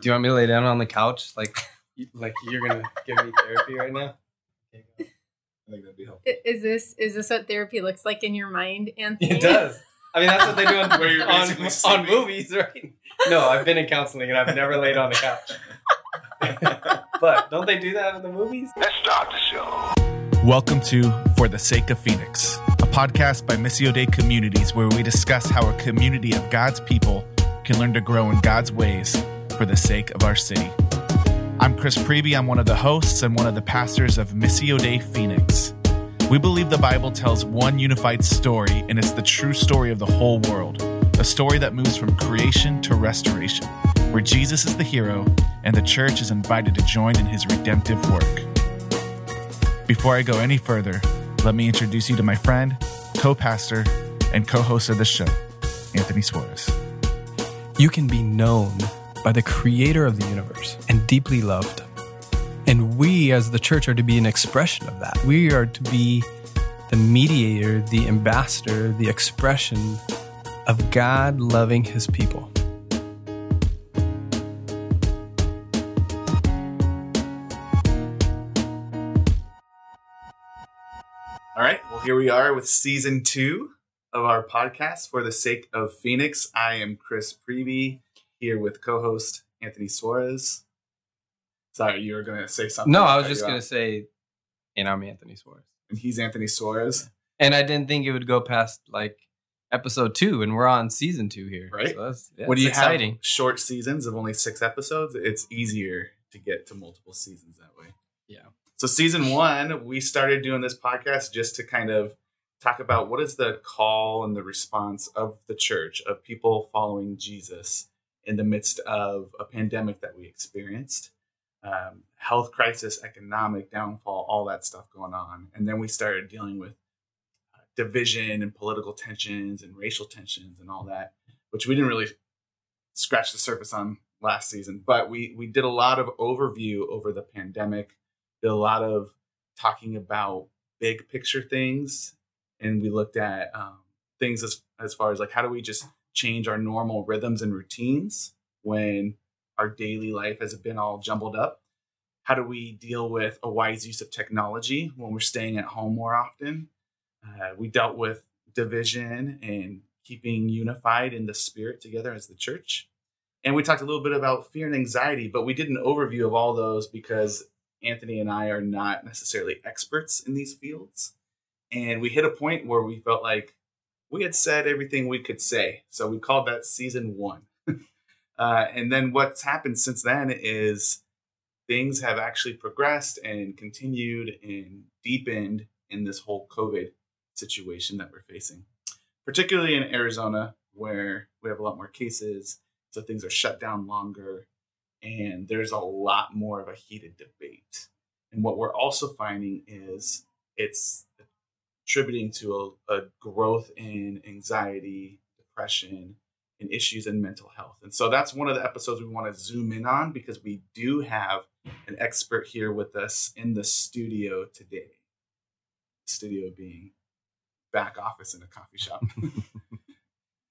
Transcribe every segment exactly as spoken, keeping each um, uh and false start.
Do you want me to lay down on the couch? Like, like you're going to give me therapy right now? I think that'd be helpful. Is this, is this what therapy looks like in your mind, Anthony? It does. I mean, that's what they do on, where you're on, on movies, right? No, I've been in counseling and I've never laid on the couch. But don't they do that in the movies? Let's start the show. Welcome to For the Sake of Phoenix, a podcast by Missio Dei Communities, where we discuss how a community of God's people can learn to grow in God's ways for the sake of our city. I'm Chris Preby. I'm one of the hosts and one of the pastors of Missio Dei Phoenix. We believe the Bible tells one unified story, and it's the true story of the whole world, a story that moves from creation to restoration, where Jesus is the hero and the church is invited to join in his redemptive work. Before I go any further, let me introduce you to my friend, co-pastor, and co-host of the show, Anthony Suarez. You can be known by the creator of the universe and deeply loved. And we as the church are to be an expression of that. We are to be the mediator, the ambassador, the expression of God loving his people. All right, well, here we are with season two of our podcast, For the Sake of Phoenix. I am Chris Preby, here with co-host Anthony Suarez. Sorry, you were going to say something. No, I was just going to say, and I'm Anthony Suarez. And he's Anthony Suarez. And I didn't think it would go past like episode two, and we're on season two here. Right. So that's, yeah, what do you exciting. Have short seasons of only six episodes? It's easier to get to multiple seasons that way. Yeah. So season one, we started doing this podcast just to kind of talk about what is the call and the response of the church, of people following Jesus in the midst of a pandemic that we experienced. Um, health crisis, economic downfall, all that stuff going on. And then we started dealing with uh, division and political tensions and racial tensions and all that, which we didn't really scratch the surface on last season. But we, we did a lot of overview over the pandemic, did a lot of talking about big picture things. And we looked at um, things as, as far as like, how do we just change our normal rhythms and routines when our daily life has been all jumbled up? How do we deal with a wise use of technology when we're staying at home more often? Uh, we dealt with division and keeping unified in the spirit together as the church. And we talked a little bit about fear and anxiety, but we did an overview of all those because Anthony and I are not necessarily experts in these fields. And we hit a point where we felt like we had said everything we could say. So we called that season one. Uh, and then what's happened since then is things have actually progressed and continued and deepened in this whole COVID situation that we're facing, particularly in Arizona, where we have a lot more cases. So things are shut down longer and there's a lot more of a heated debate. And what we're also finding is it's attributing to a, a growth in anxiety, depression, and issues in mental health. And so that's one of the episodes we want to zoom in on because we do have an expert here with us in the studio today. The studio being back office in a coffee shop.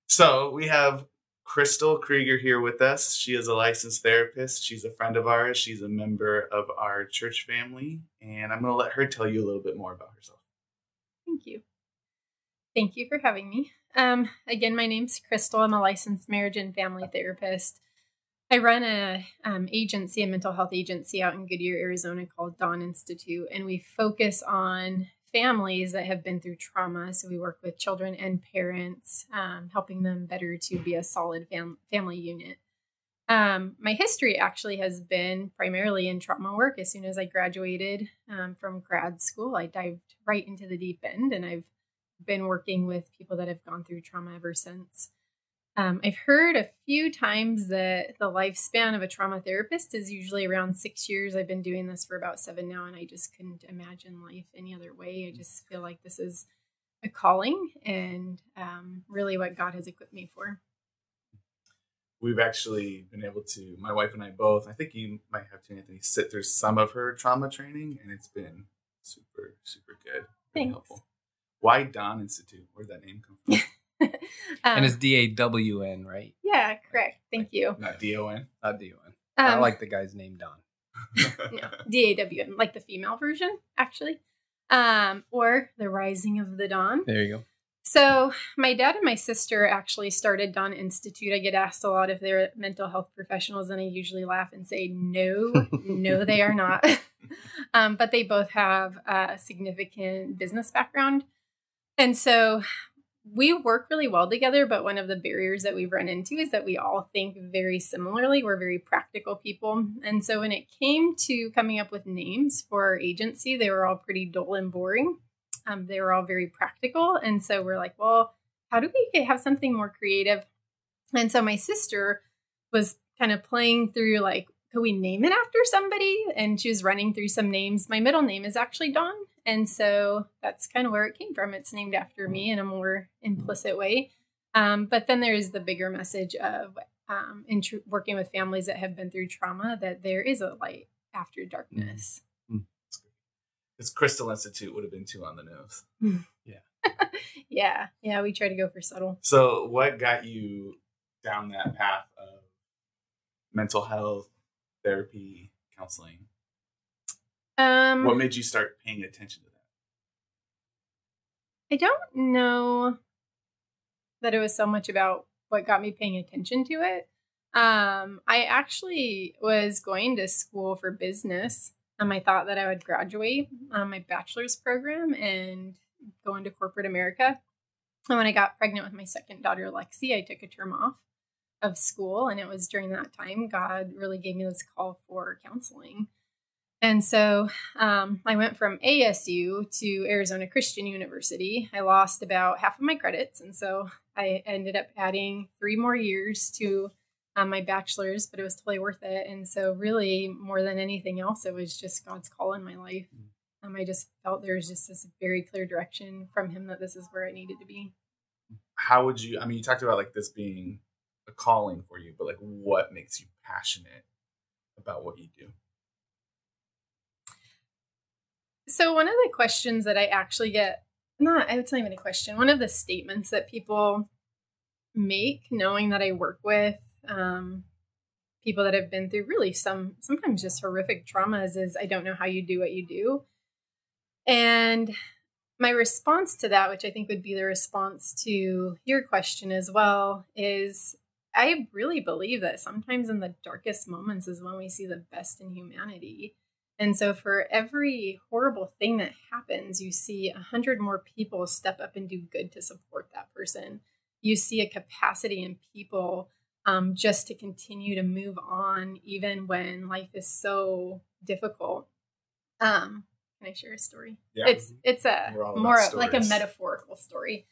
So we have Crystal Krieger here with us. She is a licensed therapist. She's a friend of ours. She's a member of our church family. And I'm going to let her tell you a little bit more about herself. Thank you. Thank you for having me. Um, again, my name's Crystal. I'm a licensed marriage and family therapist. I run a um, agency, a mental health agency out in Goodyear, Arizona called Dawn Institute, and we focus on families that have been through trauma. So we work with children and parents, um, helping them better to be a solid fam- family unit. Um, my history actually has been primarily in trauma work. As soon as I graduated um, from grad school, I dived right into the deep end, and I've been working with people that have gone through trauma ever since. Um, I've heard a few times that the lifespan of a trauma therapist is usually around six years. I've been doing this for about seven now, and I just couldn't imagine life any other way. I just feel like this is a calling and um, really what God has equipped me for. We've actually been able to, my wife and I both, I think you might have to, Anthony, sit through some of her trauma training, and it's been super, super good. Thanks. Helpful. Why Dawn Institute? Where did that name come from? um, and it's D A W N, right? Yeah, correct. Thank like, you. Not D O N? Not D O N. I um, like the guy's name, Dawn. No, D A W N, like the female version, actually. Um, or The Rising of the Dawn. There you go. So my dad and my sister actually started Dawn Institute. I get asked a lot if they're mental health professionals, and I usually laugh and say, no, no, they are not. um, but they both have a significant business background. And so we work really well together, but one of the barriers that we've run into is that we all think very similarly. We're very practical people. And so when it came to coming up with names for our agency, they were all pretty dull and boring. Um, they were all very practical. And so we're like, well, how do we have something more creative? And so my sister was kind of playing through like, could we name it after somebody? And she was running through some names. My middle name is actually Dawn. And so that's kind of where it came from. It's named after me in a more implicit way. Um, but then there is the bigger message of um, in tr- working with families that have been through trauma, that there is a light after darkness. Mm-hmm. This Crystal Institute would have been too on the nose. Yeah. yeah. Yeah. We try to go for subtle. So what got you down that path of mental health, therapy, counseling? Um, what made you start paying attention to that? I don't know that it was so much about what got me paying attention to it. Um, I actually was going to school for business. Um, I thought that I would graduate um, my bachelor's program and go into corporate America. And when I got pregnant with my second daughter, Lexi, I took a term off of school. And it was during that time, God really gave me this call for counseling. And so um, I went from A S U to Arizona Christian University. I lost about half of my credits. And so I ended up adding three more years to Um, my bachelor's, but it was totally worth it. And so really, more than anything else, it was just God's call in my life. Um, I just felt there was just this very clear direction from him that this is where I needed to be. How would you, I mean, you talked about like this being a calling for you, but like what makes you passionate about what you do? So one of the questions that I actually get, not, it's not even a question, one of the statements that people make knowing that I work with Um, people that have been through really some, sometimes just horrific traumas is, I don't know how you do what you do. And my response to that, which I think would be the response to your question as well, is I really believe that sometimes in the darkest moments is when we see the best in humanity. And so for every horrible thing that happens, you see a hundred more people step up and do good to support that person. You see a capacity in people Um, just to continue to move on, even when life is so difficult. Um, can I share a story? Yeah. It's it's a more like a metaphorical story.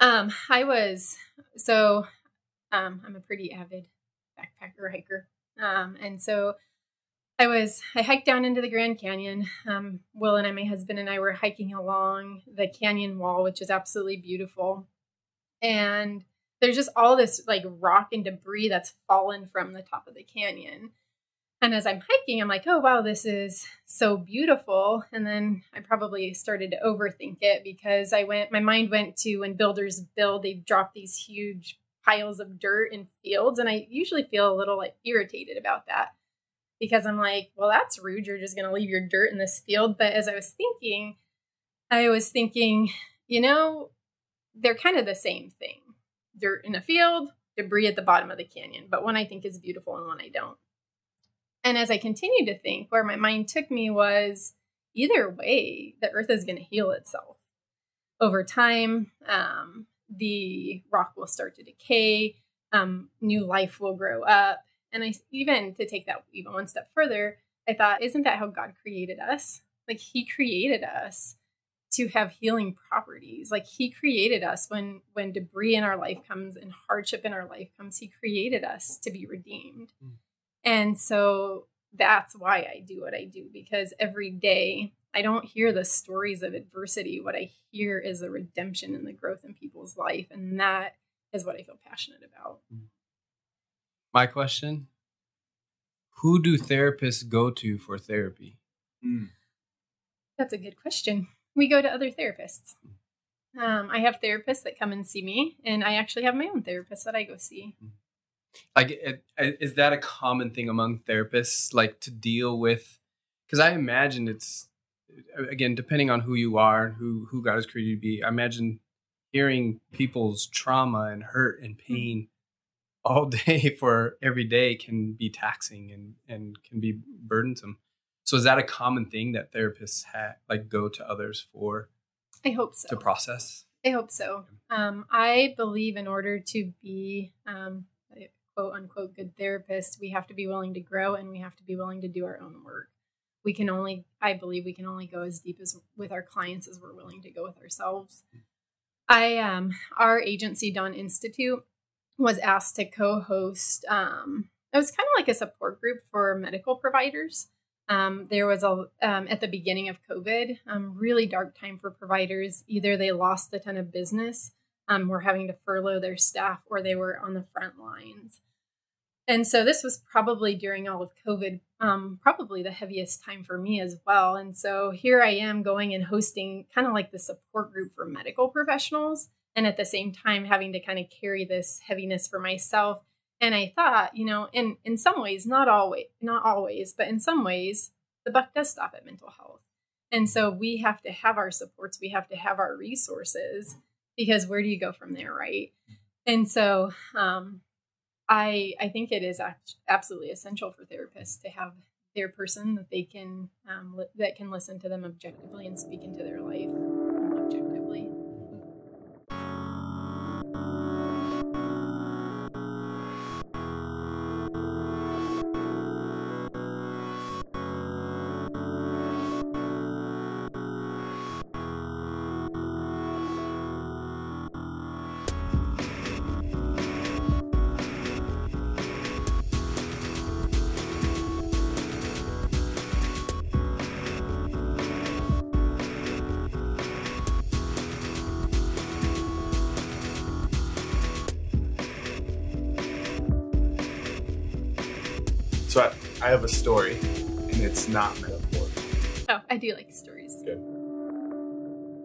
Um, I was, so um, I'm a pretty avid backpacker hiker. Um, and so I was, I hiked down into the Grand Canyon. Um, Will and I, my husband and I were hiking along the canyon wall, which is absolutely beautiful. And there's just all this like rock and debris that's fallen from the top of the canyon. And as I'm hiking, I'm like, oh, wow, this is so beautiful. And then I probably started to overthink it because I went, my mind went to when builders build, they drop these huge piles of dirt in fields. And I usually feel a little like irritated about that because I'm like, well, that's rude. You're just going to leave your dirt in this field. But as I was thinking, I was thinking, you know, they're kind of the same thing. Dirt in a field, debris at the bottom of the canyon, but one I think is beautiful and one I don't. And as I continued to think, where my mind took me was either way, the earth is going to heal itself. Over time, um, the rock will start to decay, um, new life will grow up. And I even to take that even one step further, I thought, isn't that how God created us? Like he created us to have healing properties. Like he created us when, when debris in our life comes and hardship in our life comes, he created us to be redeemed. Mm. And so that's why I do what I do, because every day I don't hear the stories of adversity. What I hear is the redemption and the growth in people's life. And that is what I feel passionate about. My question, who do therapists go to for therapy? Mm. That's a good question. We go to other therapists. Um, I have therapists that come and see me, and I actually have my own therapist that I go see. Like, is that a common thing among therapists, like, to deal with? Because I imagine it's, again, depending on who you are and who, who God has created you to be, I imagine hearing people's trauma and hurt and pain all day for every day can be taxing and, and can be burdensome. So is that a common thing that therapists ha- like go to others for? I hope so. To process? I hope so. Um, I believe in order to be um, a quote unquote good therapist, we have to be willing to grow and we have to be willing to do our own work. We can only, I believe we can only go as deep as with our clients as we're willing to go with ourselves. I, um, our agency, Dawn Institute, was asked to co-host. Um, it was kind of like a support group for medical providers. Um, there was, a um, at the beginning of COVID, um, really dark time for providers. Either they lost a ton of business, um, were having to furlough their staff, or they were on the front lines. And so this was probably during all of COVID, um, probably the heaviest time for me as well. And so here I am going and hosting kind of like the support group for medical professionals. And at the same time, having to kind of carry this heaviness for myself. And I thought, you know, in, in some ways, not always, not always, but in some ways, the buck does stop at mental health. And so we have to have our supports. We have to have our resources, because where do you go from there, right? And so, um, I I think it is absolutely essential for therapists to have their person that they can um, li- that can listen to them objectively and speak into their life objectively. So I, I have a story, and it's not metaphor. Oh, I do like stories. Good.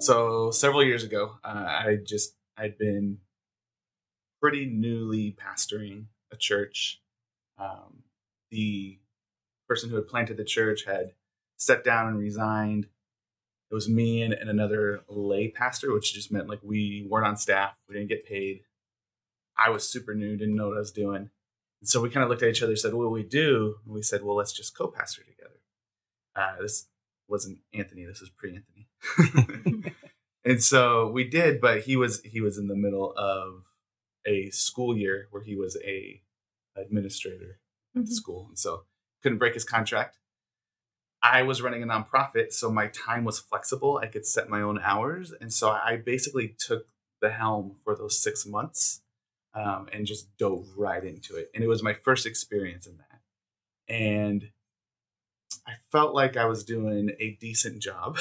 So several years ago, uh, I just, I'd been pretty newly pastoring a church. Um, the person who had planted the church had stepped down and resigned. It was me and, and another lay pastor, which just meant like we weren't on staff. We didn't get paid. I was super new, didn't know what I was doing. And so we kind of looked at each other and said, what do we do? And we said, well, let's just co-pastor together. Uh, this wasn't Anthony. This was pre-Anthony. And so we did, but he was he was in the middle of a school year where he was a administrator at the school. And so couldn't break his contract. I was running a nonprofit, so my time was flexible. I could set my own hours. And so I basically took the helm for those six months. Um, and just dove right into it. And it was my first experience in that. And I felt like I was doing a decent job.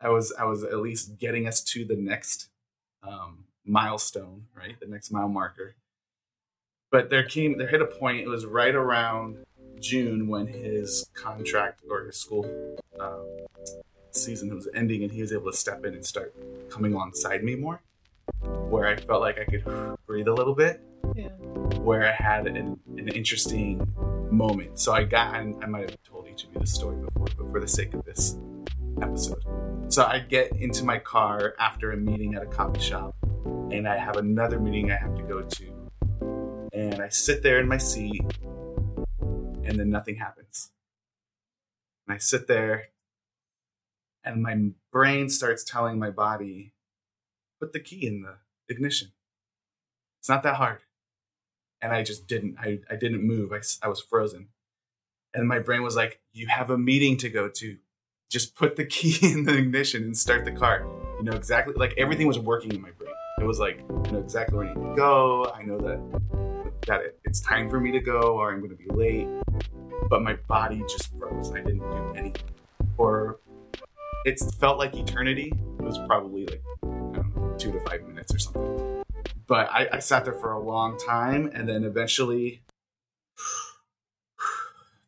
I was I was at least getting us to the next um, milestone, right? The next mile marker. But there came, there hit a point, it was right around June when his contract or his school um, season was ending, and he was able to step in and start coming alongside me more. Where I felt like I could breathe a little bit, yeah. Where I had an, an interesting moment. So I got, I, I might have told each of you this story before, but for the sake of this episode. So I get into my car after a meeting at a coffee shop, and I have another meeting I have to go to. And I sit there in my seat, and then nothing happens. And I sit there, and my brain starts telling my body, put the key in the ignition. It's not that hard. And I just didn't. I, I didn't move. I, I was frozen. And my brain was like, you have a meeting to go to. Just put the key in the ignition and start the car. You know exactly, like everything was working in my brain. It was like, I know exactly where I need to go. I know that, that it, it's time for me to go or I'm going to be late. But my body just froze. I didn't do anything. Or it felt like eternity. It was probably like two to five minutes or something. But I, I sat there for a long time and then eventually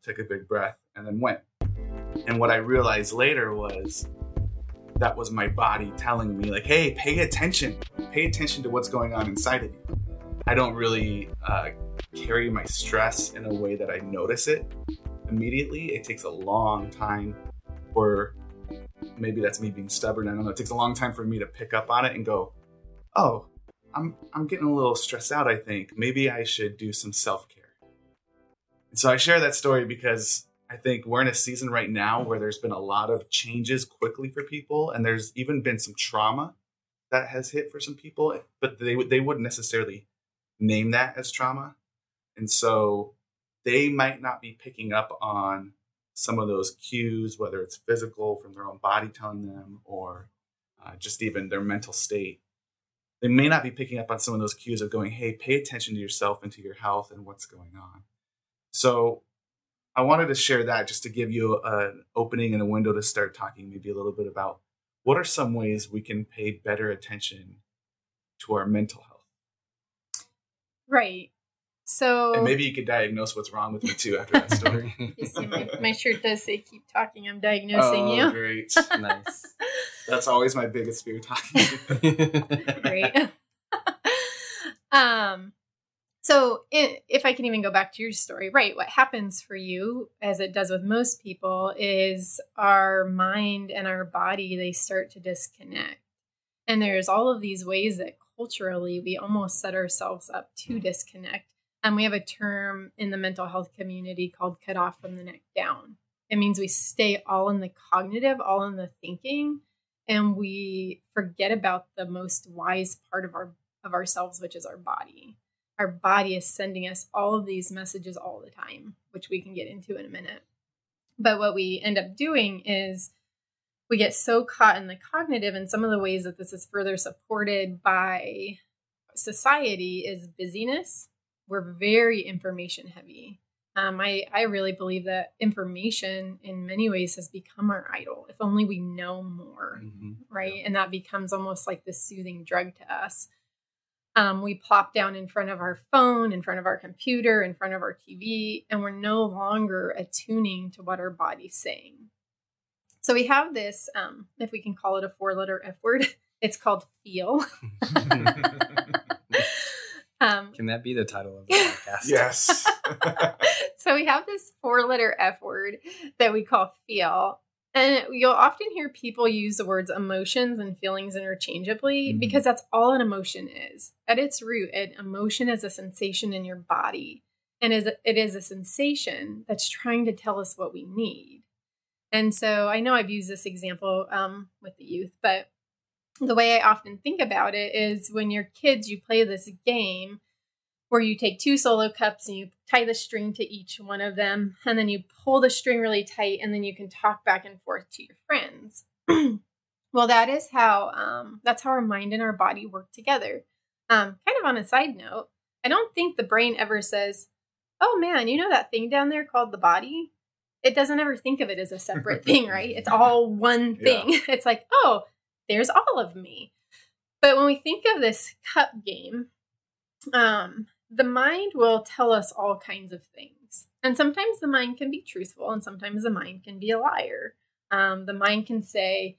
took a big breath and then went. And what I realized later was that was my body telling me like, hey, pay attention. Pay attention to what's going on inside of you. I don't really uh, carry my stress in a way that I notice it immediately. It takes a long time, or maybe that's me being stubborn. I don't know. It takes a long time for me to pick up on it and go, oh, I'm I'm getting a little stressed out, I think. Maybe I should do some self-care. And so I share that story because I think we're in a season right now where there's been a lot of changes quickly for people, and there's even been some trauma that has hit for some people, but they, they wouldn't necessarily name that as trauma. And so they might not be picking up on some of those cues, whether it's physical from their own body telling them, or uh, just even their mental state. They may not be picking up on some of those cues of going, hey, pay attention to yourself and to your health and what's going on. So I wanted to share that just to give you an opening and a window to start talking maybe a little bit about what are some ways we can pay better attention to our mental health. Right. So, and maybe you could diagnose what's wrong with me too after that story. You see, my, my shirt does say "Keep talking." I'm diagnosing oh, you. Oh, great! Nice. That's always my biggest fear. Talking. Great. um. So, it, if I can even go back to your story, right? What happens for you, as it does with most people, is our mind and our body, they start to disconnect, and there's all of these ways that culturally we almost set ourselves up to disconnect. And we have a term in the mental health community called cut off from the neck down. It means we stay all in the cognitive, all in the thinking, and we forget about the most wise part of our of ourselves, which is our body. Our body is sending us all of these messages all the time, which we can get into in a minute. But what we end up doing is we get so caught in the cognitive, and some of the ways that this is further supported by society is busyness. We're very information heavy. Um, I, I really believe that information in many ways has become our idol. If only we know more, mm-hmm. right? Yeah. And that becomes almost like this soothing drug to us. Um, we plop down in front of our phone, in front of our computer, in front of our T V, and we're no longer attuning to what our body's saying. So we have this, um, if we can call it a four-letter F word, it's called feel. Um, Can that be the title of the podcast? Yes. So we have this four-letter F word that we call feel. And you'll often hear people use the words emotions and feelings interchangeably mm-hmm. because that's all an emotion is. At its root, an emotion is a sensation in your body. And is it is a sensation that's trying to tell us what we need. And so I know I've used this example um, with the youth, but the way I often think about it is when you're kids, you play this game where you take two solo cups and you tie the string to each one of them, and then you pull the string really tight, and then you can talk back and forth to your friends. Well, that is how um, that's how our mind and our body work together. Um, kind of on a side note, I don't think the brain ever says, oh, man, you know that thing down there called the body? It doesn't ever think of it as a separate thing, right? It's all one thing. Yeah. It's like, oh, there's all of me. But when we think of this cup game, um, the mind will tell us all kinds of things. And sometimes the mind can be truthful, and sometimes the mind can be a liar. Um, the mind can say,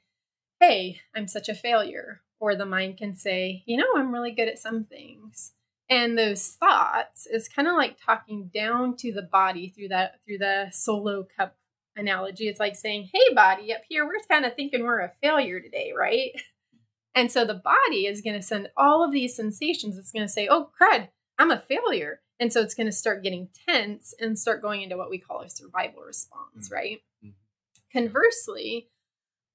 hey, I'm such a failure. Or the mind can say, you know, I'm really good at some things. And those thoughts is kind of like talking down to the body through that through the solo cup analogy. It's like saying, hey, body, up here, we're kind of thinking we're a failure today, right? And so the body is going to send all of these sensations. It's going to say, oh, crud, I'm a failure. And so it's going to start getting tense and start going into what we call a survival response, mm-hmm. right? Mm-hmm. Conversely,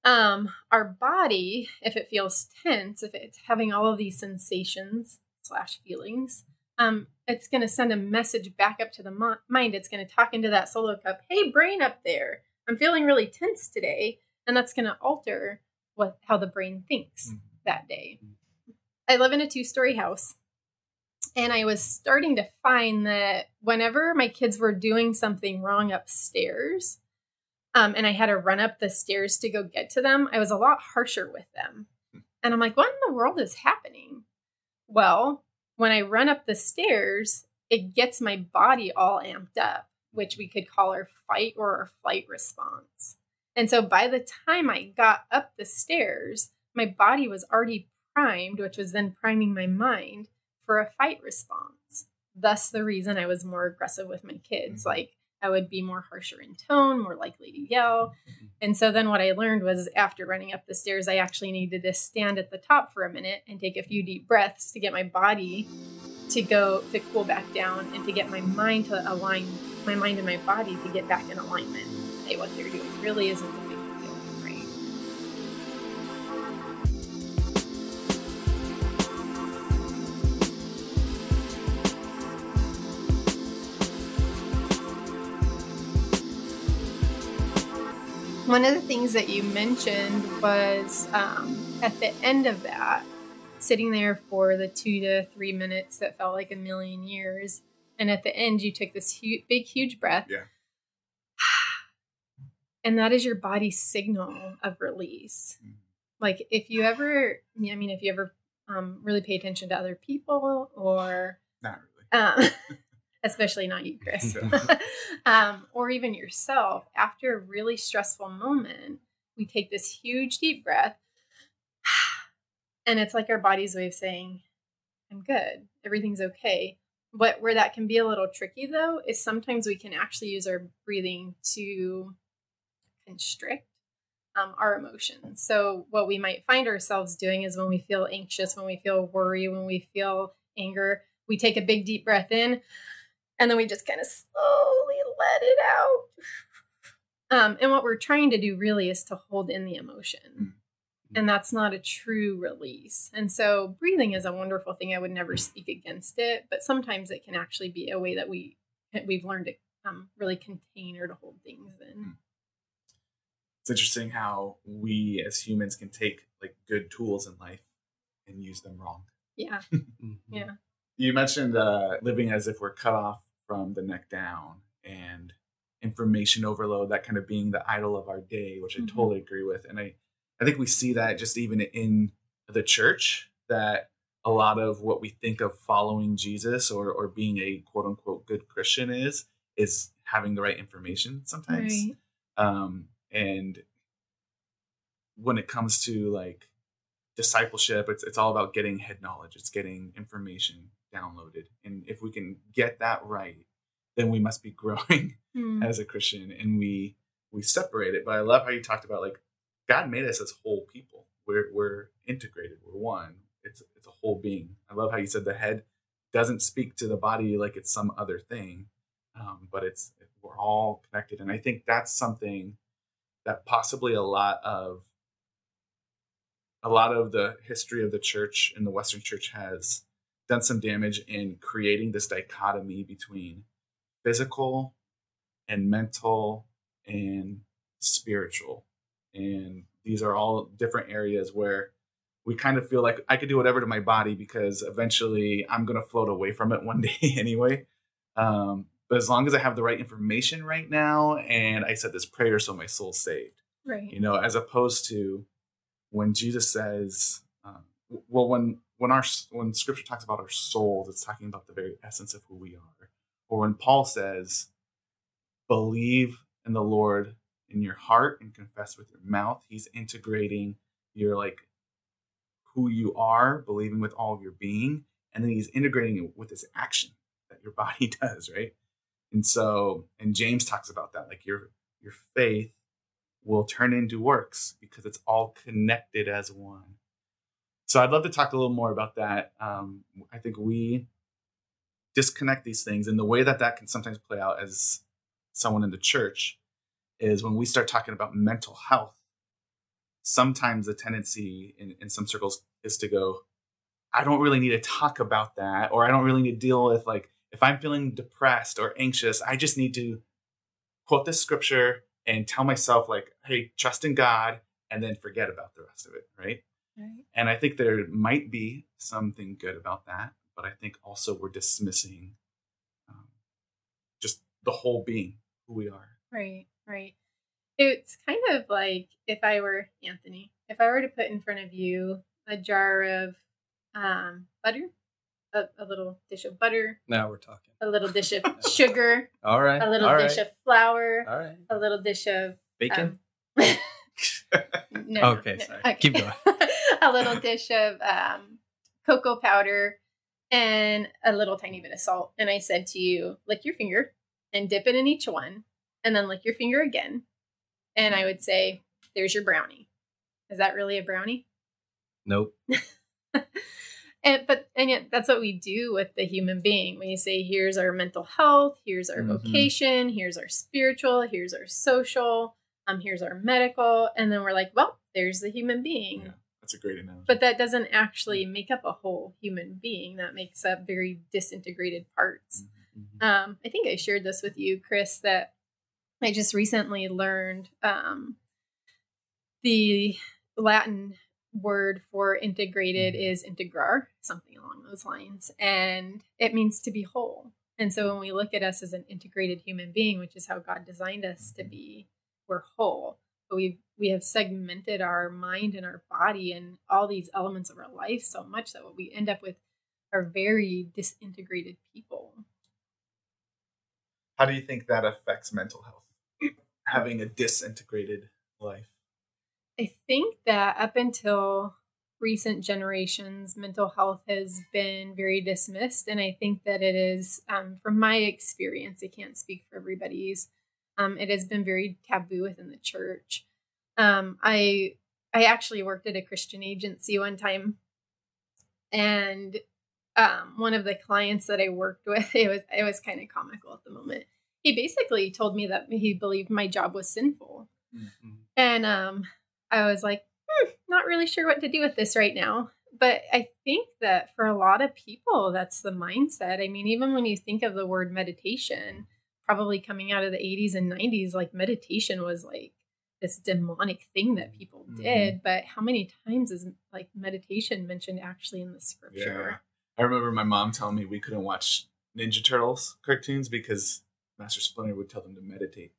um, our body, if it feels tense, if it's having all of these sensations slash feelings, Um, it's going to send a message back up to the mo- mind. It's going to talk into that solo cup. Hey, brain up there, I'm feeling really tense today. And that's going to alter what how the brain thinks mm-hmm. that day. Mm-hmm. I live in a two-story house. And I was starting to find that whenever my kids were doing something wrong upstairs, um, and I had to run up the stairs to go get to them, I was a lot harsher with them. Mm-hmm. And I'm like, what in the world is happening? Well, when I run up the stairs, it gets my body all amped up, which we could call our fight or our flight response. And so by the time I got up the stairs, my body was already primed, which was then priming my mind for a fight response. thus the reason I was more aggressive with my kids. Mm-hmm. Like I would be more harsher in tone, more likely to yell. Mm-hmm. And so then what I learned was after running up the stairs, I actually needed to stand at the top for a minute and take a few deep breaths to get my body to go to cool back down and to get my mind to align, my mind and my body to get back in alignment. Hey, what they're doing really isn't the big deal, right? One of the things that you mentioned was um, at the end of that, sitting there for the two to three minutes that felt like a million years. And at the end, you took this huge, big, huge breath. Yeah. And that is your body's signal of release. Mm-hmm. Like if you ever, I mean, if you ever um, really pay attention to other people or... Not really. Um, especially not you, Chris. No. um, or even yourself. After a really stressful moment, we take this huge deep breath. And it's like our body's way of saying, I'm good. Everything's okay. But where that can be a little tricky, though, is sometimes we can actually use our breathing to constrict um, our emotions. So what we might find ourselves doing is when we feel anxious, when we feel worry, when we feel anger, we take a big deep breath in, and then we just kind of slowly let it out. Um, and what we're trying to do really is to hold in the emotion. Mm. And that's not a true release. And so breathing is a wonderful thing. I would never speak against it, but sometimes it can actually be a way that we, we've learned to um, really contain or to hold things in. It's interesting how we as humans can take like good tools in life and use them wrong. Yeah. Yeah. You mentioned uh, living as if we're cut off from the neck down and information overload, that kind of being the idol of our day, which I mm-hmm. totally agree with. And I, I think we see that just even in the church, that a lot of what we think of following Jesus or or being a quote unquote good Christian is, is having the right information sometimes. Right. Um, and when it comes to like discipleship, it's it's all about getting head knowledge. It's getting information downloaded. And if we can get that right, then we must be growing mm. as a Christian, and we, we separate it. But I love how you talked about like, God made us as whole people. We're we're integrated. We're one. It's it's a whole being. I love how you said the head doesn't speak to the body like it's some other thing, um, but it's we're all connected. And I think that's something that possibly a lot of a lot of the history of the church and the Western church has done some damage in creating this dichotomy between physical and mental and spiritual. And these are all different areas where we kind of feel like I could do whatever to my body because eventually I'm going to float away from it one day anyway. Um, but as long as I have the right information right now and I said this prayer so my soul's saved. Right. You know, as opposed to when Jesus says, um, well, when when our when Scripture talks about our souls, it's talking about the very essence of who we are. Or when Paul says, believe in the Lord in your heart and confess with your mouth. He's integrating your like who you are, believing with all of your being, and then he's integrating it with this action that your body does, right? And so, and James talks about that, like your your faith will turn into works because it's all connected as one. So I'd love to talk a little more about that. Um, I think we disconnect these things, and the way that that can sometimes play out as someone in the church is when we start talking about mental health, sometimes the tendency in, in some circles is to go, I don't really need to talk about that, or I don't really need to deal with, like, if I'm feeling depressed or anxious, I just need to quote this scripture and tell myself, like, hey, trust in God, and then forget about the rest of it, right? Right. And I think there might be something good about that, but I think also we're dismissing um, just the whole being, who we are. Right. Right. It's kind of like if I were Anthony, if I were to put in front of you a jar of um, butter, a, a little dish of butter. Now we're talking. A little dish of sugar. All right. A little All dish right. of flour. All right. A little dish of bacon. Um, no. Okay. No, sorry. Okay. Keep going. A little dish of um, cocoa powder and a little tiny bit of salt. And I said to you, lick your finger and dip it in each one and then lick your finger again. And I would say, there's your brownie. Is that really a brownie? Nope. And, but, and yet that's what we do with the human being. When you say, here's our mental health, here's our mm-hmm. vocation, here's our spiritual, here's our social, um, here's our medical. And then we're like, well, there's the human being. Yeah, that's a great analogy. But that doesn't actually make up a whole human being. That makes up very disintegrated parts. Mm-hmm. Um, I think I shared this with you, Chris, that I just recently learned um, the Latin word for integrated is integrar, something along those lines, and it means to be whole. And so when we look at us as an integrated human being, which is how God designed us to be, we're whole, but we we have segmented our mind and our body and all these elements of our life so much that what we end up with are very disintegrated people. How do you think that affects mental health, having a disintegrated life? I think that up until recent generations, mental health has been very dismissed. And I think that it is, um, from my experience, I can't speak for everybody's, um, it has been very taboo within the church. Um, I I actually worked at a Christian agency one time. And um, one of the clients that I worked with, it was, it was kind of comical at the moment. He basically told me that he believed my job was sinful. Mm-hmm. And um, I was like, hmm, not really sure what to do with this right now. But I think that for a lot of people, that's the mindset. I mean, even when you think of the word meditation, probably coming out of the eighties and nineties, like meditation was like this demonic thing that people mm-hmm. did. But how many times is like meditation mentioned actually in the scripture? Yeah. I remember my mom telling me we couldn't watch Ninja Turtles cartoons because Master Splinter would tell them to meditate.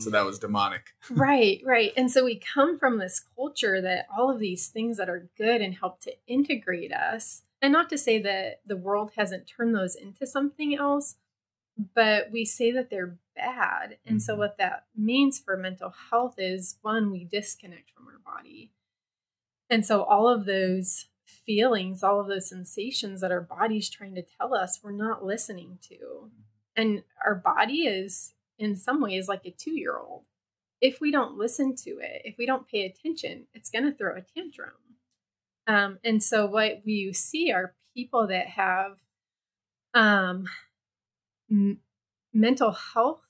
So that was demonic. Right, right. And so we come from this culture that all of these things that are good and help to integrate us, and not to say that the world hasn't turned those into something else, but we say that they're bad. And mm-hmm. so what that means for mental health is, one, we disconnect from our body. And so all of those feelings, all of those sensations that our body's trying to tell us, we're not listening to. And our body is, in some ways, like a two-year-old. If we don't listen to it, if we don't pay attention, it's going to throw a tantrum. Um, and so what we see are people that have um, m- mental health.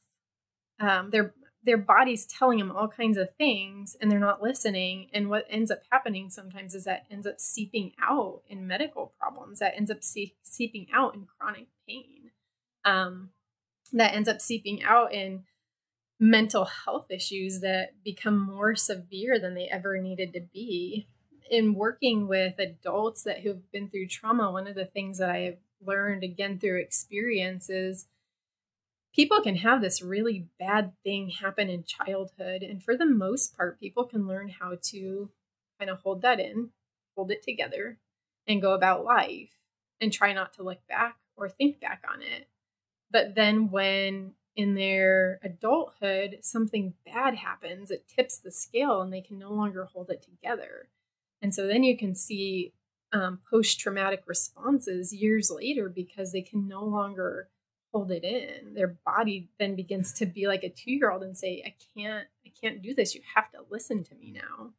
Um, their their body's telling them all kinds of things, and they're not listening. And what ends up happening sometimes is that ends up seeping out in medical problems. That ends up see- seeping out in chronic pain. Um, that ends up seeping out in mental health issues that become more severe than they ever needed to be. In working with adults that who've been through trauma, one of the things that I have learned again through experience is people can have this really bad thing happen in childhood. And for the most part, people can learn how to kind of hold that in, hold it together, and go about life and try not to look back or think back on it. But then when in their adulthood, something bad happens, it tips the scale and they can no longer hold it together. And so then you can see um, post-traumatic responses years later because they can no longer hold it in. Their body then begins to be like a two-year-old and say, I can't, I can't do this. You have to listen to me now.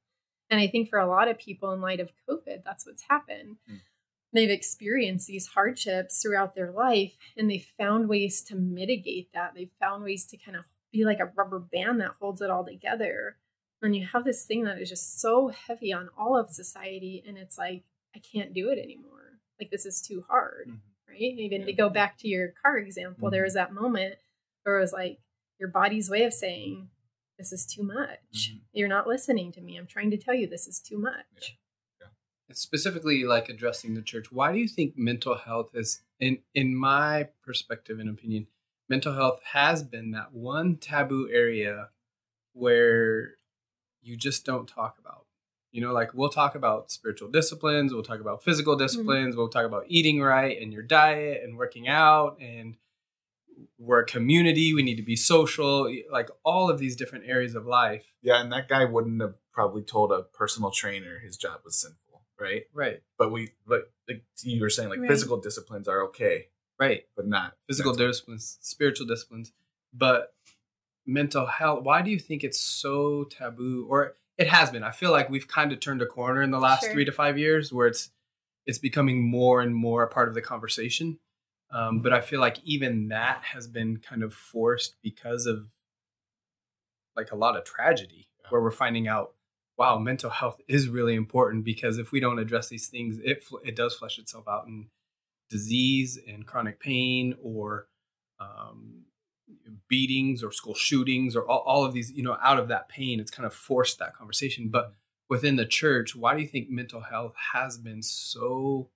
And I think for a lot of people in light of COVID, that's what's happened. Mm. They've experienced these hardships throughout their life, and they've found ways to mitigate that. They've found ways to kind of be like a rubber band that holds it all together. And you have this thing that is just so heavy on all of society, and it's like, I can't do it anymore. Like, this is too hard, mm-hmm. right? Even yeah. to go back to your car example, mm-hmm. there was that moment where it was like your body's way of saying, this is too much. Mm-hmm. You're not listening to me. I'm trying to tell you this is too much. Yeah. Specifically, like addressing the church, why do you think mental health is, in in my perspective and opinion, mental health has been that one taboo area where you just don't talk about? You know, like we'll talk about spiritual disciplines, we'll talk about physical disciplines, mm-hmm. we'll talk about eating right and your diet and working out, and we're a community, we need to be social, like all of these different areas of life. Yeah, and that guy wouldn't have probably told a personal trainer his job was sinful. right? Right. But we, like, like you were saying, like right. physical disciplines are okay. Right. But not physical mental. disciplines, spiritual disciplines. But mental health, why do you think it's so taboo? Or it has been. I feel like we've kind of turned a corner in the last sure. three to five years where it's it's becoming more and more a part of the conversation. Um, but I feel like even that has been kind of forced because of like a lot of tragedy yeah. where we're finding out, wow, mental health is really important, because if we don't address these things, it it does flesh itself out in disease and chronic pain or um, beatings or school shootings or all, all of these, you know, out of that pain, it's kind of forced that conversation. But within the church, why do you think mental health has been so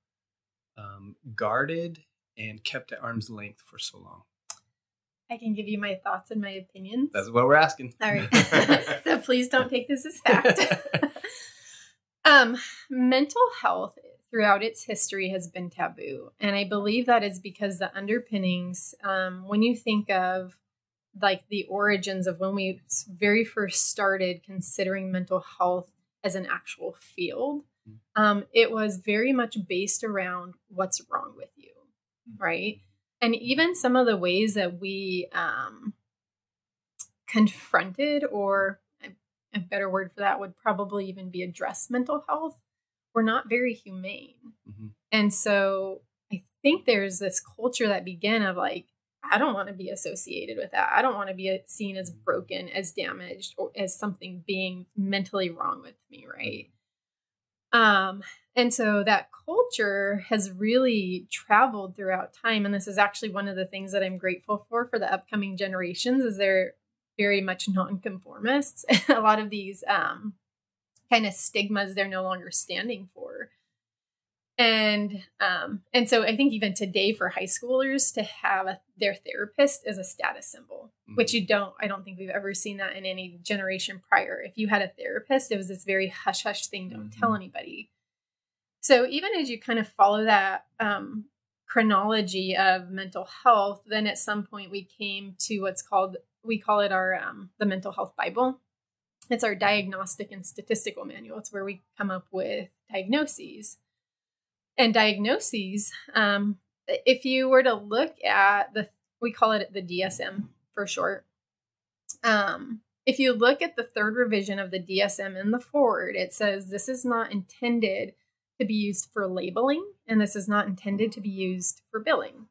um, guarded and kept at arm's length for so long? I can give you my thoughts and my opinions. That's what we're asking. All right. So please don't take this as fact. um, mental health throughout its history has been taboo. And I believe that is because the underpinnings, um, when you think of like the origins of when we very first started considering mental health as an actual field, um, it was very much based around what's wrong with you, right? And even some of the ways that we um, confronted, or a better word for that would probably even be address mental health, were not very humane. Mm-hmm. And so I think there's this culture that began of like, I don't want to be associated with that. I don't want to be seen as broken, as damaged, or as something being mentally wrong with me, right? Um, and so that culture has really traveled throughout time. And this is actually one of the things that I'm grateful for, for the upcoming generations, is they're very much nonconformists. A lot of these um, kind of stigmas they're no longer standing for. And, um, and so I think even today for high schoolers to have a, their therapist is a status symbol, mm-hmm. which you don't, I don't think we've ever seen that in any generation prior. If you had a therapist, it was this very hush hush thing. Don't mm-hmm. tell anybody. So even as you kind of follow that, um, chronology of mental health, then at some point we came to what's called, we call it our, um, the mental health Bible. It's our diagnostic and statistical manual. It's where we come up with diagnoses. And diagnoses, um, if you were to look at the, we call it the D S M for short. Um, if you look at the third revision of the D S M in the forward, it says this is not intended to be used for labeling, and this is not intended to be used for billing.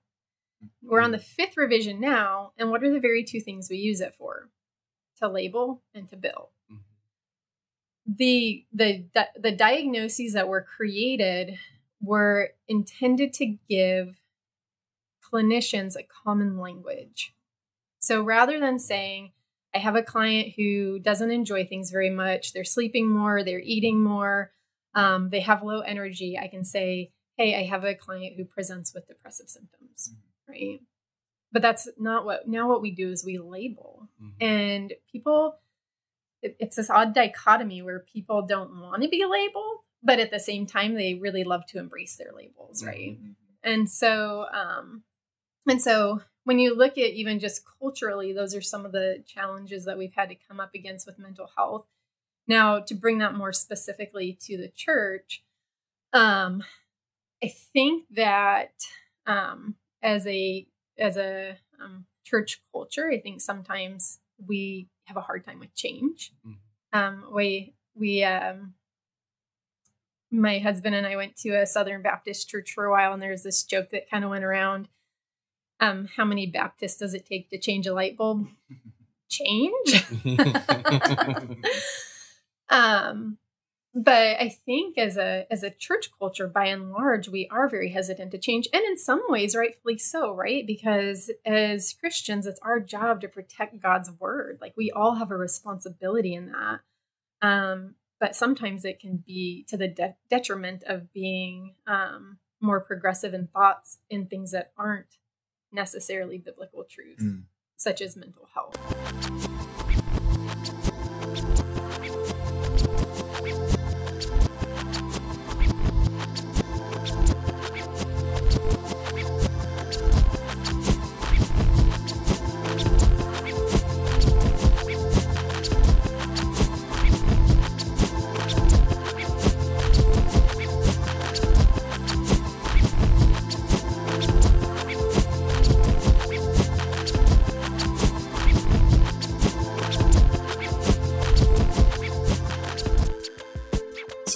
We're on the fifth revision now, and what are the very two things we use it for? To label and to bill. Mm-hmm. The, the, the diagnoses that were created were intended to give clinicians a common language. So rather than saying, I have a client who doesn't enjoy things very much, they're sleeping more, they're eating more, um, they have low energy, I can say, hey, I have a client who presents with depressive symptoms, mm-hmm. right? But that's not what, now what we do is we label. Mm-hmm. And people, it, it's this odd dichotomy where people don't want to be labeled, but at the same time, they really love to embrace their labels, right? Mm-hmm. And so, um, and so when you look at even just culturally, those are some of the challenges that we've had to come up against with mental health. Now, to bring that more specifically to the church, um, I think that um, as a as a um, church culture, I think sometimes we have a hard time with change. Mm-hmm. Um, we we. Um, My husband and I went to a Southern Baptist church for a while, and there's this joke that kind of went around. Um, how many Baptists does it take to change a light bulb? Change? um, but I think as a as a church culture, by and large, we are very hesitant to change, and in some ways, rightfully so, right? Because as Christians, it's our job to protect God's word. Like, we all have a responsibility in that. Um But sometimes it can be to the de- detriment of being um, more progressive in thoughts in things that aren't necessarily biblical truth, mm. such as mental health.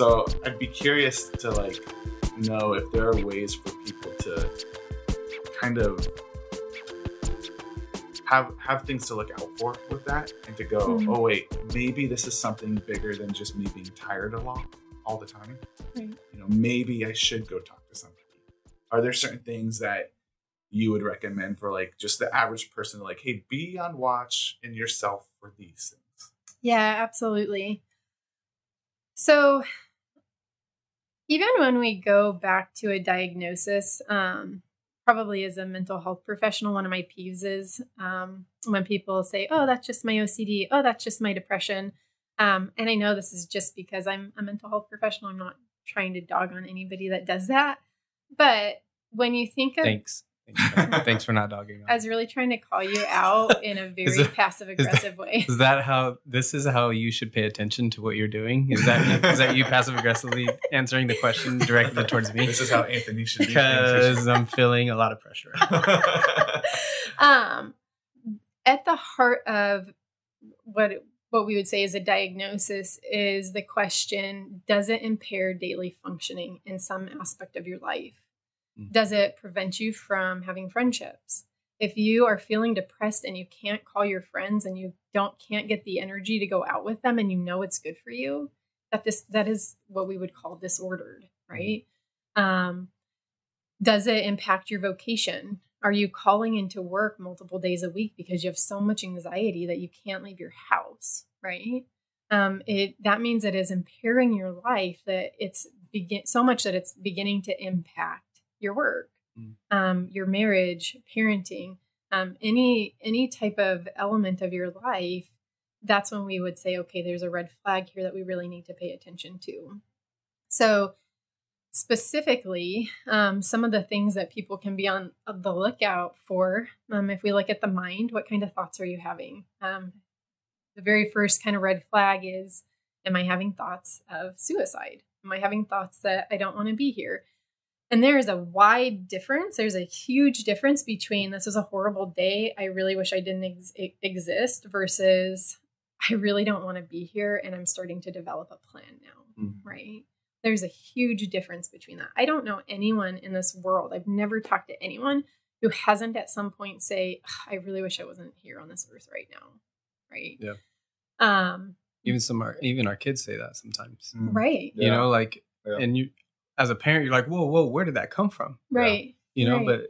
So I'd be curious to like know if there are ways for people to kind of have have things to look out for with that, and to go, mm-hmm. oh wait, maybe this is something bigger than just me being tired a lot all the time. Right. You know, maybe I should go talk to somebody. Are there certain things that you would recommend for like just the average person, like, hey, be on watch in yourself for these things? Yeah, absolutely. So even when we go back to a diagnosis, um, probably as a mental health professional, one of my peeves is um, when people say, oh, that's just my O C D. Oh, that's just my depression. Um, and I know this is just because I'm a mental health professional. I'm not trying to dog on anybody that does that. But when you think of... Thanks. Thanks for not dogging on. I was really trying to call you out in a very passive aggressive way. Is that how this is how you should pay attention to what you're doing? Is that is that you passive aggressively answering the question directed towards me? This is how Anthony should be. Because I'm feeling a lot of pressure. um, at the heart of what what we would say is a diagnosis is the question: does it impair daily functioning in some aspect of your life? Does it prevent you from having friendships? If you are feeling depressed and you can't call your friends and you don't can't get the energy to go out with them, and you know it's good for you, that this that is what we would call disordered, right? Um, does it impact your vocation? Are you calling into work multiple days a week because you have so much anxiety that you can't leave your house, right? Um, it that means it is impairing your life, that it's begin so much that it's beginning to impact your work, um, your marriage, parenting, um, any, any type of element of your life. That's when we would say, okay, there's a red flag here that we really need to pay attention to. So specifically, um, some of the things that people can be on the lookout for, um, if we look at the mind, what kind of thoughts are you having? Um, the very first kind of red flag is, am I having thoughts of suicide? Am I having thoughts that I don't want to be here? And there's a wide difference. There's a huge difference between this is a horrible day, I really wish I didn't ex- exist, versus I really don't want to be here and I'm starting to develop a plan now, mm-hmm. right? There's a huge difference between that. I don't know anyone in this world. I've never talked to anyone who hasn't at some point say, I really wish I wasn't here on this earth right now, right? Yeah. Um, even some, our, even our kids say that sometimes. Right. You yeah. know, like, yeah. and you... as a parent, you're like, whoa, whoa, where did that come from? Right. You know, right. but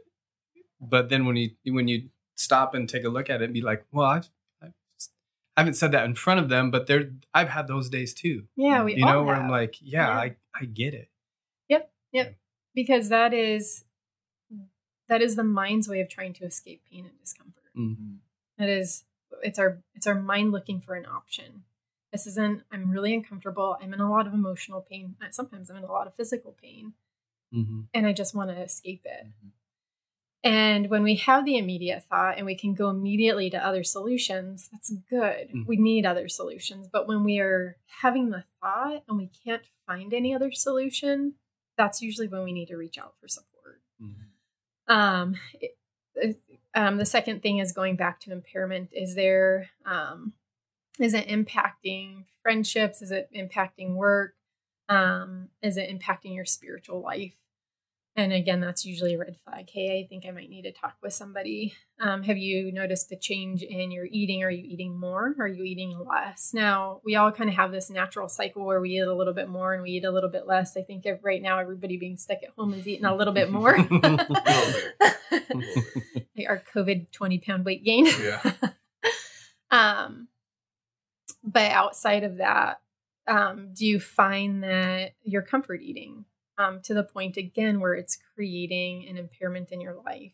but then when you when you stop and take a look at it and be like, well, I've, I've just, I haven't said that in front of them, but they're I've had those days too. Yeah, we you all know, have. Where I'm like, yeah, yeah, I I get it. Yep, yep. Yeah. Because that is that is the mind's way of trying to escape pain and discomfort. Mm-hmm. That is, it's our it's our mind looking for an option. This isn't, I'm really uncomfortable. I'm in a lot of emotional pain. Sometimes I'm in a lot of physical pain, mm-hmm. and I just want to escape it. Mm-hmm. And when we have the immediate thought and we can go immediately to other solutions, that's good. Mm-hmm. We need other solutions. But when we are having the thought and we can't find any other solution, that's usually when we need to reach out for support. Mm-hmm. Um, it, it, um, the second thing is going back to impairment. Is there... Um, Is it impacting friendships? Is it impacting work? Um, is it impacting your spiritual life? And again, that's usually a red flag. Hey, I think I might need to talk with somebody. Um, have you noticed a change in your eating? Are you eating more? Are you eating less? Now, we all kind of have this natural cycle where we eat a little bit more and we eat a little bit less. I think right now, everybody being stuck at home is eating a little bit more. Our COVID twenty pound weight gain. Yeah. um. But outside of that, um, do you find that you're comfort eating um, to the point, again, where it's creating an impairment in your life?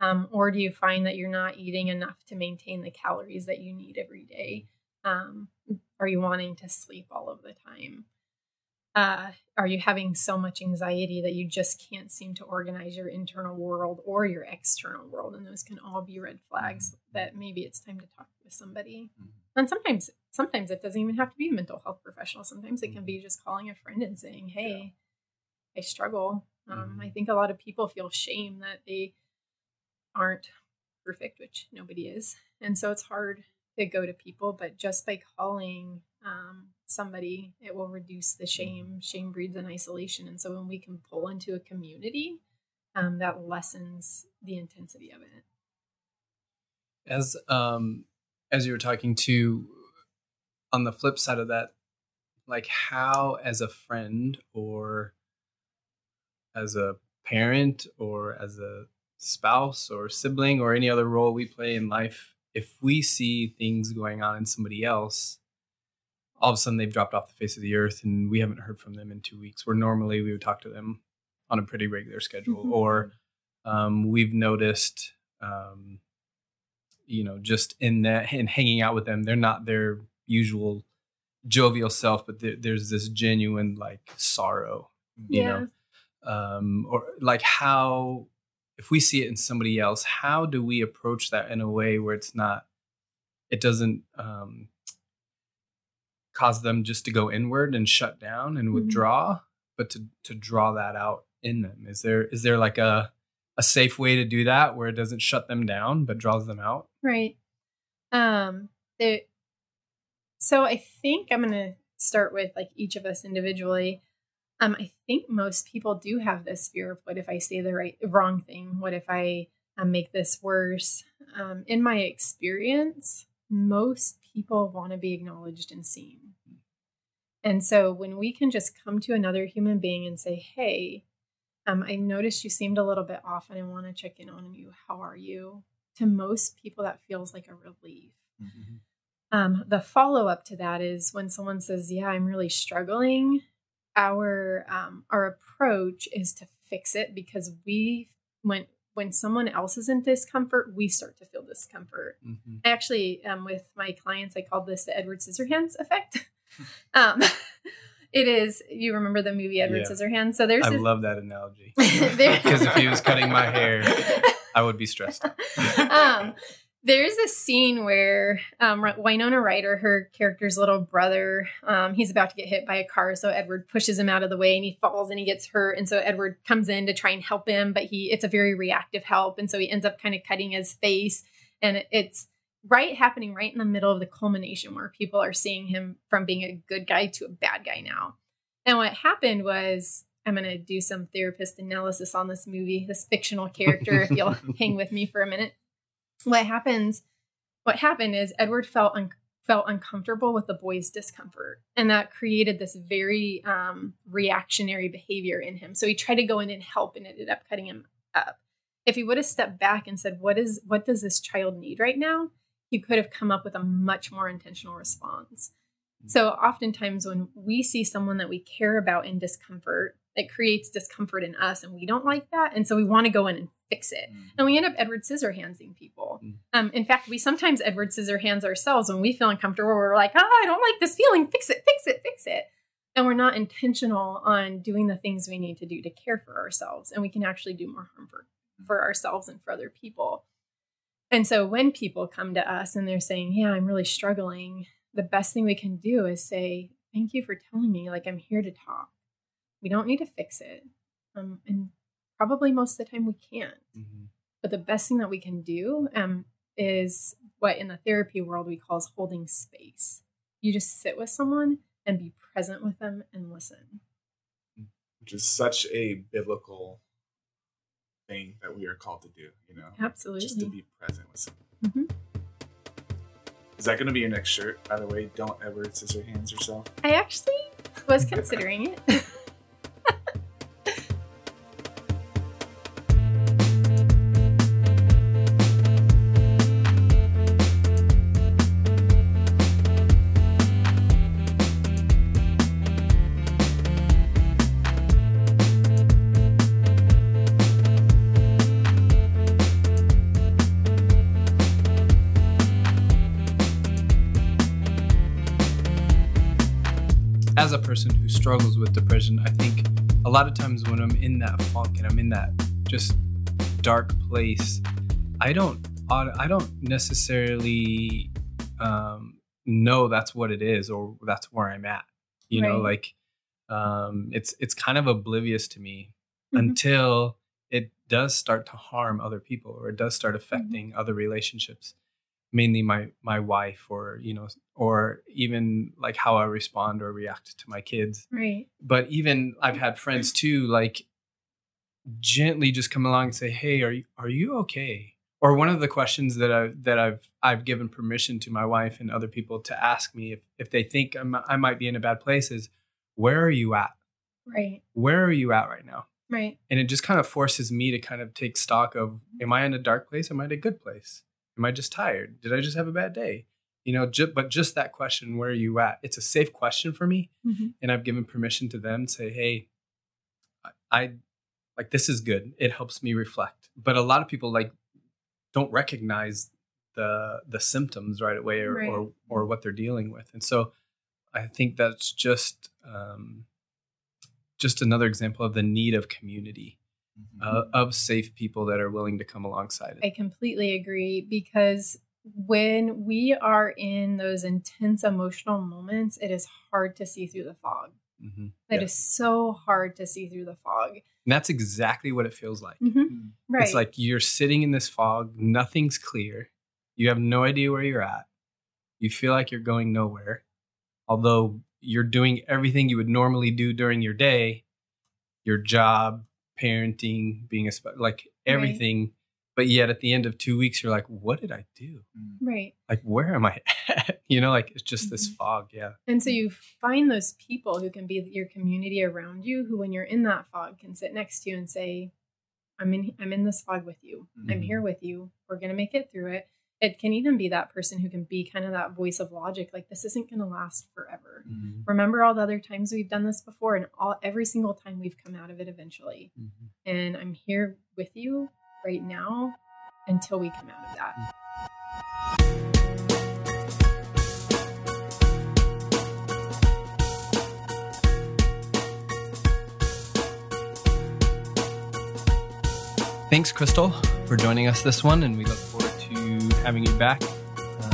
Um, or do you find that you're not eating enough to maintain the calories that you need every day? Um, are you wanting to sleep all of the time? Uh, are you having so much anxiety that you just can't seem to organize your internal world or your external world? And those can all be red flags that maybe it's time to talk with somebody. And sometimes sometimes it doesn't even have to be a mental health professional. Sometimes it can be just calling a friend and saying, hey, yeah. I struggle. Um, I think a lot of people feel shame that they aren't perfect, which nobody is. And so it's hard that go to people, but just by calling um, somebody, it will reduce the shame. Shame breeds in isolation. And so when we can pull into a community, um, that lessens the intensity of it. As um, as you were talking to, on the flip side of that, like how as a friend or as a parent or as a spouse or sibling or any other role we play in life, if we see things going on in somebody else, all of a sudden they've dropped off the face of the earth and we haven't heard from them in two weeks, where normally we would talk to them on a pretty regular schedule. Mm-hmm. Or um, we've noticed, um, you know, just in that and hanging out with them, they're not their usual jovial self, but th- there's this genuine like sorrow, you yeah. know, um, or like how, if we see it in somebody else, how do we approach that in a way where it's not, it doesn't um, cause them just to go inward and shut down and mm-hmm. withdraw, but to, to draw that out in them? Is there, is there like a, a safe way to do that where it doesn't shut them down, but draws them out? Right. Um, it, so I think I'm going to start with like each of us individually. Um, I think most people do have this fear of what if I say the right wrong thing? What if I um, make this worse? Um, in my experience, most people want to be acknowledged and seen. And so when we can just come to another human being and say, hey, um, I noticed you seemed a little bit off and I want to check in on you. How are you? To most people, that feels like a relief. Mm-hmm. Um, the follow-up to that is when someone says, yeah, I'm really struggling. Our um, our approach is to fix it, because we when when someone else is in discomfort, we start to feel discomfort. Mm-hmm. I actually, um, with my clients, I called this the Edward Scissorhands effect. um, it is, you remember the movie Edward yeah. Scissorhands? So there's I this, love that analogy because if he was cutting my hair, I would be stressed out. um, There's a scene where um, Winona Ryder, her character's little brother, um, he's about to get hit by a car. So Edward pushes him out of the way and he falls and he gets hurt. And so Edward comes in to try and help him, but he it's a very reactive help. And so he ends up kind of cutting his face. And it's right happening right in the middle of the culmination where people are seeing him from being a good guy to a bad guy now. And what happened was, I'm going to do some therapist analysis on this movie, this fictional character, if you'll hang with me for a minute. What happens, what happened is Edward felt un, felt uncomfortable with the boy's discomfort, and that created this very um, reactionary behavior in him. So he tried to go in and help and ended up cutting him up. If he would have stepped back and said, what is, what does this child need right now? He could have come up with a much more intentional response. Mm-hmm. So oftentimes when we see someone that we care about in discomfort, it creates discomfort in us and we don't like that. And so we want to go in and fix it. Mm-hmm. And we end up Edward Scissorhandsing people. Mm-hmm. Um, in fact, we sometimes Edward Scissorhands ourselves when we feel uncomfortable. We're like, oh, I don't like this feeling. Fix it, fix it, fix it. And we're not intentional on doing the things we need to do to care for ourselves. And we can actually do more harm for, for ourselves and for other people. And so when people come to us and they're saying, yeah, I'm really struggling, the best thing we can do is say, thank you for telling me, like, I'm here to talk. We don't need to fix it. Um, and probably most of the time we can't. Mm-hmm. But the best thing that we can do um, is what in the therapy world we call holding space. You just sit with someone and be present with them and listen. Which is such a biblical thing that we are called to do, you know? Absolutely. Just to be present with someone. Mm-hmm. Is that going to be your next shirt, by the way? Don't ever Scissorhands yourself. I actually was considering it. As a person who struggles with depression, I think a lot of times when I'm in that funk and I'm in that just dark place, I don't I don't necessarily um, know that's what it is or that's where I'm at. You right. know, like um, it's it's kind of oblivious to me mm-hmm. until it does start to harm other people or it does start affecting mm-hmm. other relationships. mainly my my wife, or you know, or even like how I respond or react to my kids. Right. But even I've had friends too, like gently just come along and say, "Hey, are you are you okay?" Or one of the questions that I that I've I've given permission to my wife and other people to ask me if if they think I'm, I might be in a bad place is, "Where are you at?" Right. Where are you at right now? Right. And it just kind of forces me to kind of take stock of, am I in a dark place? Am I in a good place? Am I just tired? Did I just have a bad day? You know, ju- but just that question, where are you at? It's a safe question for me. Mm-hmm. And I've given permission to them to say, hey, I, I like, this is good. It helps me reflect. But a lot of people like don't recognize the the symptoms right away or, right. or, or what they're dealing with. And so I think that's just... Um, just another example of the need of community, mm-hmm. uh, of safe people that are willing to come alongside it. I completely agree, because when we are in those intense emotional moments, it is hard to see through the fog. Mm-hmm. It yeah. is so hard to see through the fog. And that's exactly what it feels like. Mm-hmm. Mm-hmm. Right. It's like you're sitting in this fog. Nothing's clear. You have no idea where you're at. You feel like you're going nowhere. Although you're doing everything you would normally do during your day, your job, parenting, being a sp- like everything. Right. But yet at the end of two weeks, you're like, what did I do? Right. Like, where am I at? You know, like it's just mm-hmm. this fog. Yeah. And so you find those people who can be your community around you, who when you're in that fog can sit next to you and say, I'm in, I'm in this fog with you. Mm-hmm. I'm here with you. We're going to make it through it. It can even be that person who can be kind of that voice of logic, like this isn't going to last forever. Mm-hmm. Remember all the other times we've done this before, and all every single time we've come out of it eventually. Mm-hmm. And I'm here with you right now until we come out of that. Mm-hmm. Thanks, Crystal, for joining us this one, and we look forward having you back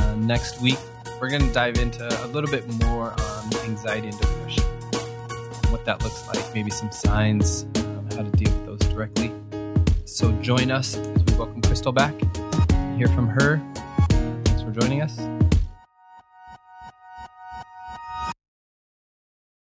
uh, next week. We're going to dive into a little bit more on anxiety and depression, and what that looks like, maybe some signs, um, how to deal with those directly. So join us as we welcome Crystal back and hear from her. Thanks for joining us.